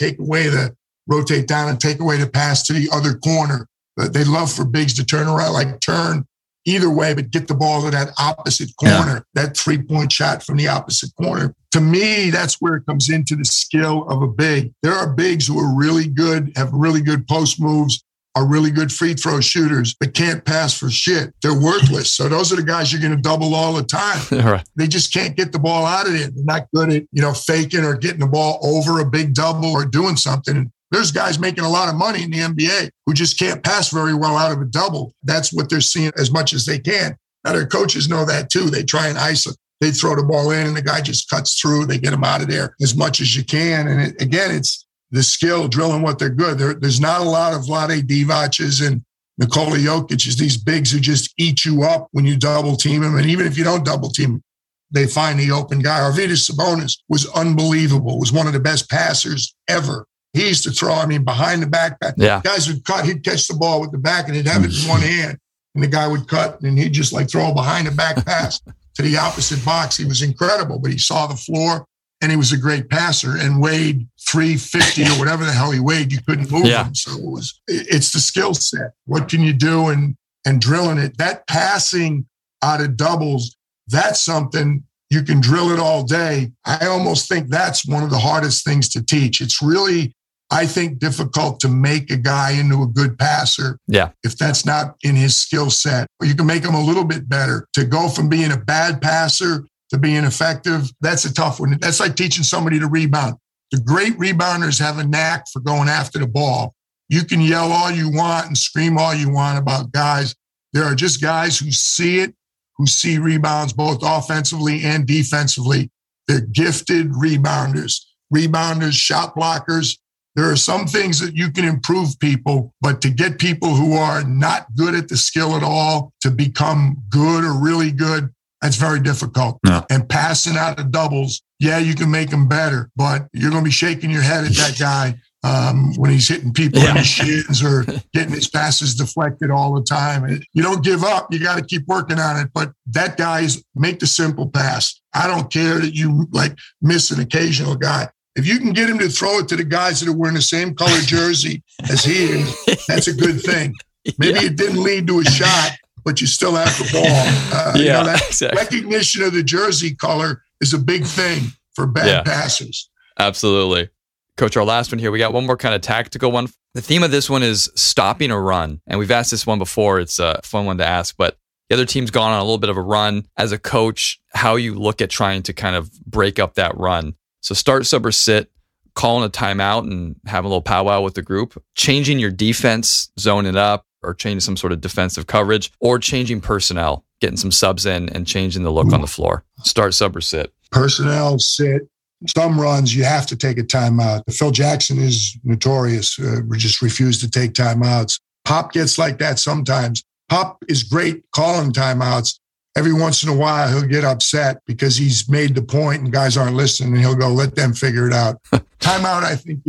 rotate down and take away the pass to the other corner. They love for bigs to turn around, like turn either way, but get the ball to that opposite corner, that three-point shot from the opposite corner. To me, that's where it comes into the skill of a big. There are bigs who are really good, have really good post moves, are really good free throw shooters, but can't pass for shit. They're worthless. So those are the guys you're going to double all the time. All right. They just can't get the ball out of it. They're not good at, faking or getting the ball over a big double or doing something. There's guys making a lot of money in the NBA who just can't pass very well out of a double. That's what they're seeing as much as they can. Now, their coaches know that too. They try and ice them. They throw the ball in and the guy just cuts through. They get him out of there as much as you can. And it's the skill, drilling what they're good. There's not a lot of Vlade Divac's and Nikola Jokic's, these bigs who just eat you up when you double team them. And even if you don't double team them, they find the open guy. Arvydas Sabonis was unbelievable, was one of the best passers ever. He used to throw, behind the backpack. Yeah. Guys would cut, he'd catch the ball with the back and he'd have it in one hand. And the guy would cut and he'd just throw a behind the back pass to the opposite box. He was incredible, but he saw the floor and he was a great passer and weighed 350 or whatever the hell he weighed. You couldn't move him. So it's the skill set. What can you do and drilling it? That passing out of doubles, that's something. You can drill it all day. I almost think that's one of the hardest things to teach. It's really, I think, difficult to make a guy into a good passer if that's not in his skill set. Or you can make him a little bit better. To go from being a bad passer to being effective, that's a tough one. That's like teaching somebody to rebound. The great rebounders have a knack for going after the ball. You can yell all you want and scream all you want about guys. There are just guys who see it, who see rebounds both offensively and defensively. They're gifted rebounders, shot blockers. There are some things that you can improve people, but to get people who are not good at the skill at all to become good or really good, that's very difficult. No. And passing out of doubles, you can make them better, but you're going to be shaking your head at that guy when he's hitting people in his shins or getting his passes deflected all the time. You don't give up. You got to keep working on it. But that guy is make the simple pass. I don't care that you miss an occasional guy. If you can get him to throw it to the guys that are wearing the same color jersey as he is, that's a good thing. Maybe it didn't lead to a shot, but you still have the ball. Exactly. Recognition of the jersey color is a big thing for bad passers. Absolutely. Coach, our last one here. We got one more kind of tactical one. The theme of this one is stopping a run. And we've asked this one before. It's a fun one to ask, but the other team's gone on a little bit of a run. As a coach, how you look at trying to kind of break up that run. So start, sub, or sit, calling a timeout and having a little powwow with the group, changing your defense, zoning it up, or changing some sort of defensive coverage, or changing personnel, getting some subs in and changing the look on the floor. Start, sub, or sit. Personnel, sit. Some runs, you have to take a timeout. Phil Jackson is notorious. Just refused to take timeouts. Pop gets like that sometimes. Pop is great calling timeouts. Every once in a while, he'll get upset because he's made the point and guys aren't listening, and he'll go, let them figure it out. Timeout, I think,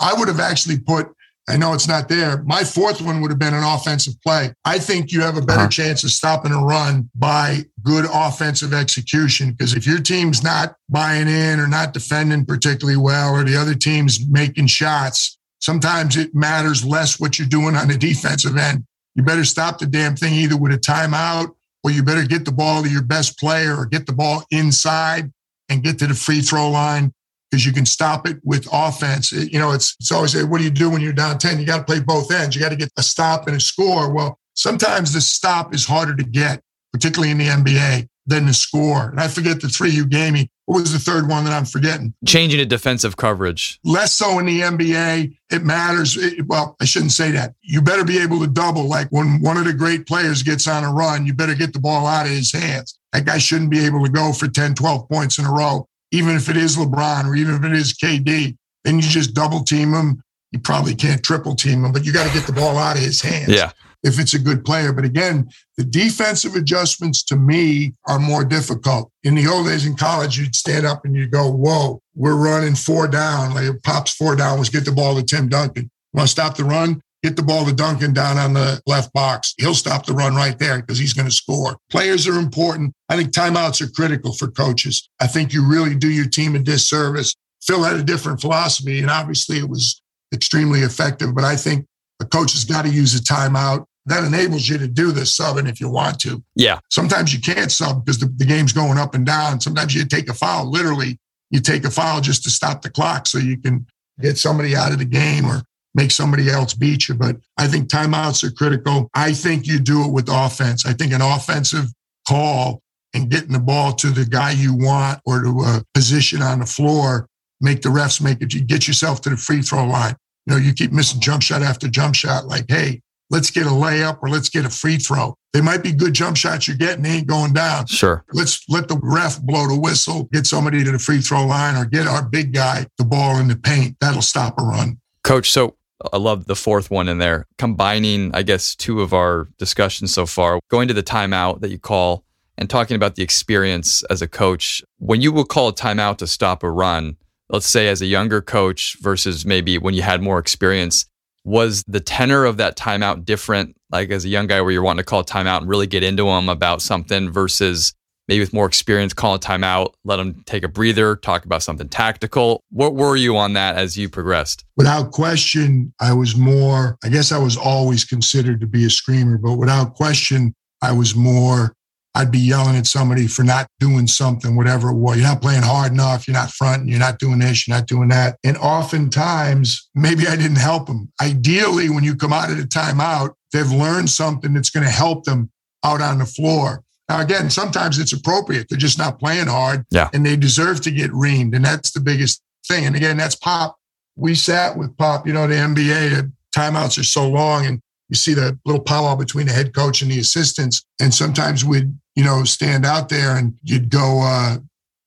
I would have actually put, I know it's not there, my fourth one would have been an offensive play. I think you have a better chance of stopping a run by good offensive execution, because if your team's not buying in or not defending particularly well, or the other team's making shots, sometimes it matters less what you're doing on the defensive end. You better stop the damn thing either with a timeout, or you better get the ball to your best player or get the ball inside and get to the free throw line, because you can stop it with offense. It's always, what do you do when you're down 10? You got to play both ends. You got to get a stop and a score. Well, sometimes the stop is harder to get, particularly in the NBA, than the score. And I forget the three you gave me. What was the third one that I'm forgetting? Changing a defensive coverage. Less so in the NBA. It matters. Well, I shouldn't say that. You better be able to double. Like when one of the great players gets on a run, you better get the ball out of his hands. That guy shouldn't be able to go for 10, 12 points in a row, even if it is LeBron or even if it is KD. Then you just double team him. You probably can't triple team him, but you got to get the ball out of his hands. Yeah. If it's a good player. But again, the defensive adjustments to me are more difficult. In the old days in college, you'd stand up and you'd go, whoa, we're running four down. Like Pop's four down was get the ball to Tim Duncan. Want to stop the run? Get the ball to Duncan down on the left box. He'll stop the run right there because he's going to score. Players are important. I think timeouts are critical for coaches. I think you really do your team a disservice. Phil had a different philosophy, and obviously it was extremely effective, but I think a coach has got to use a timeout. That enables you to do the subbing if you want to. Yeah. Sometimes you can't sub because the game's going up and down. Sometimes you take a foul. Literally, you take a foul just to stop the clock so you can get somebody out of the game or make somebody else beat you. But I think timeouts are critical. I think you do it with offense. I think an offensive call and getting the ball to the guy you want or to a position on the floor, make the refs make it. You get yourself to the free throw line. You know, you keep missing jump shot after jump shot. Like, hey, let's get a layup or let's get a free throw. They might be good jump shots you're getting. They ain't going down. Sure. Let's let the ref blow the whistle, get somebody to the free throw line or get our big guy the ball in the paint. That'll stop a run. Coach, so I love the fourth one in there. Combining, I guess, two of our discussions so far, going to the timeout that you call and talking about the experience as a coach. When you will call a timeout to stop a run, let's say as a younger coach versus maybe when you had more experience, was the tenor of that timeout different? Like as a young guy where you're wanting to call timeout and really get into them about something versus maybe with more experience calling timeout, let them take a breather, talk about something tactical. What were you on that as you progressed? Without question, I was more, I guess I was always considered to be a screamer, but without question, I was more, I'd be yelling at somebody for not doing something, whatever it was. You're not playing hard enough. You're not fronting. You're not doing this. You're not doing that. And oftentimes, maybe I didn't help them. Ideally, when you come out of the timeout, they've learned something that's going to help them out on the floor. Now, again, sometimes it's appropriate. They're just not playing hard, and they deserve to get reamed. And that's the biggest thing. And again, that's Pop. We sat with Pop, you know, the NBA, the timeouts are so long, and you see the little powwow between the head coach and the assistants. And sometimes we'd, you know, stand out there and you'd go,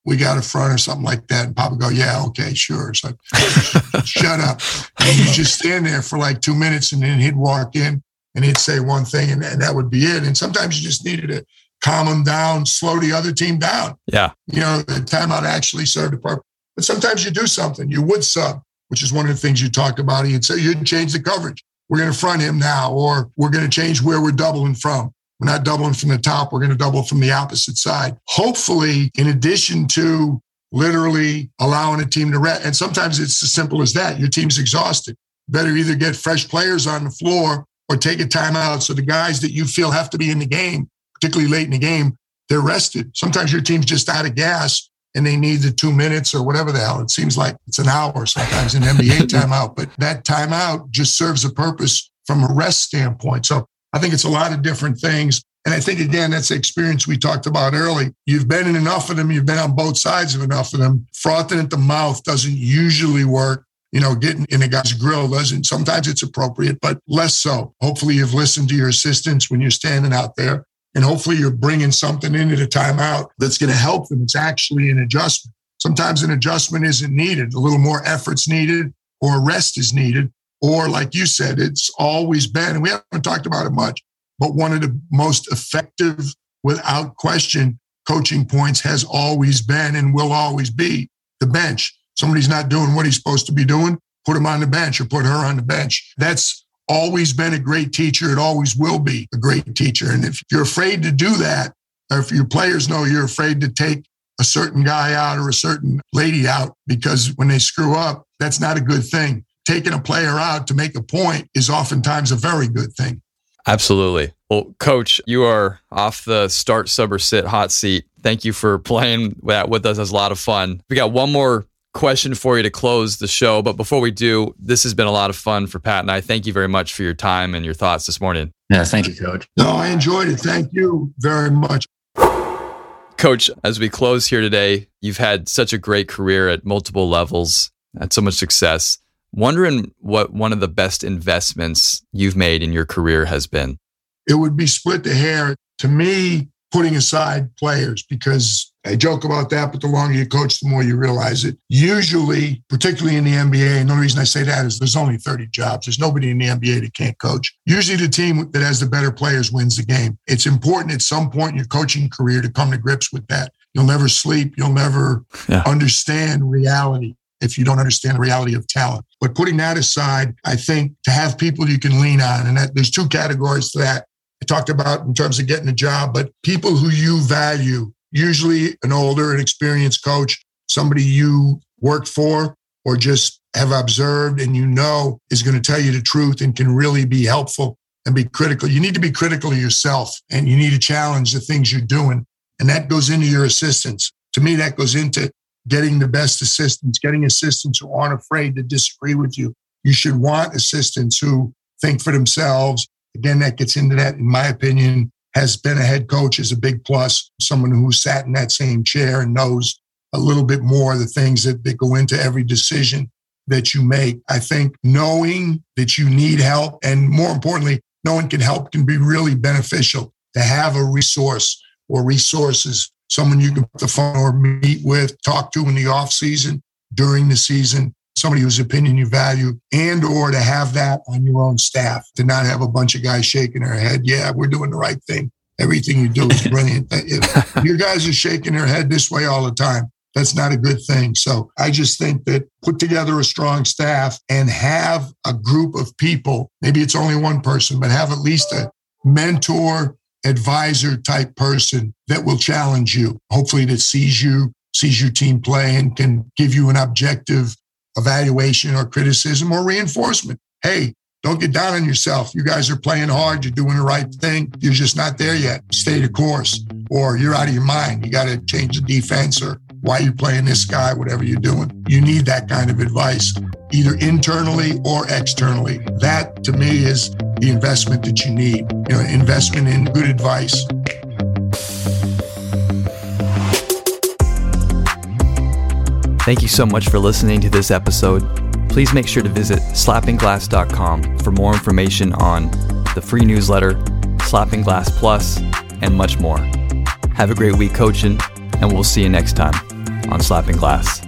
we got a front or something like that. And Pop would go, yeah, okay, sure. So shut up. And you'd just stand there for like 2 minutes and then he'd walk in and he'd say one thing and that would be it. And sometimes you just needed to calm them down, slow the other team down. Yeah. You know, the timeout actually served a purpose. But sometimes you do something. You would sub, which is one of the things you talked about. He'd say, you'd change the coverage. We're going to front him now, or we're going to change where we're doubling from. We're not doubling from the top. We're going to double from the opposite side. Hopefully, in addition to literally allowing a team to rest, and sometimes it's as simple as that. Your team's exhausted. Better either get fresh players on the floor or take a timeout so the guys that you feel have to be in the game, particularly late in the game, they're rested. Sometimes your team's just out of gas and they need the 2 minutes or whatever the hell. It seems like it's an hour sometimes in NBA timeout, but that timeout just serves a purpose from a rest standpoint. So I think it's a lot of different things. And I think, again, that's the experience we talked about early. You've been in enough of them. You've been on both sides of enough of them. Frothing at the mouth doesn't usually work. You know, getting in a guy's grill doesn't. Sometimes it's appropriate, but less so. Hopefully you've listened to your assistants when you're standing out there. And hopefully you're bringing something into the timeout that's going to help them. It's actually an adjustment. Sometimes an adjustment isn't needed. A little more effort's needed or rest is needed. Or like you said, it's always been, and we haven't talked about it much, but one of the most effective, without question, coaching points has always been and will always be the bench. Somebody's not doing what he's supposed to be doing, put him on the bench or put her on the bench. That's always been a great teacher. It always will be a great teacher. And if you're afraid to do that, or if your players know you're afraid to take a certain guy out or a certain lady out, because when they screw up, that's not a good thing. Taking a player out to make a point is oftentimes a very good thing. Absolutely. Well, Coach, you are off the start, sub, or sit hot seat. Thank you for playing that with us. It was a lot of fun. We got one more question for you to close the show. But before we do, this has been a lot of fun for Pat and I. Thank you very much for your time and your thoughts this morning. Yeah, thank you, Coach. No, I enjoyed it. Thank you very much. Coach, as we close here today, you've had such a great career at multiple levels, had so much success. Wondering what one of the best investments you've made in your career has been. It would be split the hair. To me, putting aside players, because I joke about that, but the longer you coach, the more you realize it. Usually, particularly in the NBA, and the only reason I say that is there's only 30 jobs. There's nobody in the NBA that can't coach. Usually the team that has the better players wins the game. It's important at some point in your coaching career to come to grips with that. You'll never sleep. You'll never understand reality. if you don't understand the reality of talent. But putting that aside, I think to have people you can lean on, and that, there's two categories to that. I talked about in terms of getting a job, but people who you value, usually an older and experienced coach, somebody you worked for or just have observed and you know is going to tell you the truth and can really be helpful and be critical. You need to be critical of yourself and you need to challenge the things you're doing. And that goes into your assistants. To me, that goes into getting the best assistants, getting assistants who aren't afraid to disagree with you. You should want assistants who think for themselves. Again, that gets into that, in my opinion, has been a head coach is a big plus. Someone who sat in that same chair and knows a little bit more of the things that go into every decision that you make. I think knowing that you need help, and more importantly, no one can help, can be really beneficial to have a resource or resources, someone you can put the phone or meet with, talk to in the off season, during the season, somebody whose opinion you value, and or to have that on your own staff, to not have a bunch of guys shaking their head. Yeah, we're doing the right thing. Everything you do is brilliant. If you guys are shaking their head this way all the time, that's not a good thing. So I just think that put together a strong staff and have a group of people, maybe it's only one person, but have at least a mentor, advisor type person that will challenge you. Hopefully that sees your team play and can give you an objective evaluation or criticism or reinforcement. Hey, don't get down on yourself. You guys are playing hard. You're doing the right thing. You're just not there yet. Stay the course, or you're out of your mind. You got to change the defense, or why are you playing this guy, whatever you're doing. You need that kind of advice, either internally or externally. That, to me, is the investment that you need, you know, investment in good advice. Thank you so much for listening to this episode. Please make sure to visit slappingglass.com for more information on the free newsletter, Slapping Glass Plus, and much more. Have a great week coaching, and we'll see you next time on Slapping Glass.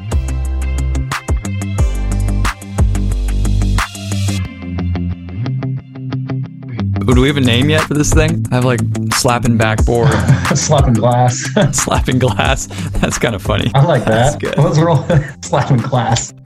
Ooh, do we have a name yet for this thing? I have like slapping backboard. Slapping glass. Slapping glass. That's kind of funny. I like that. That's good. Let's roll. Slapping glass.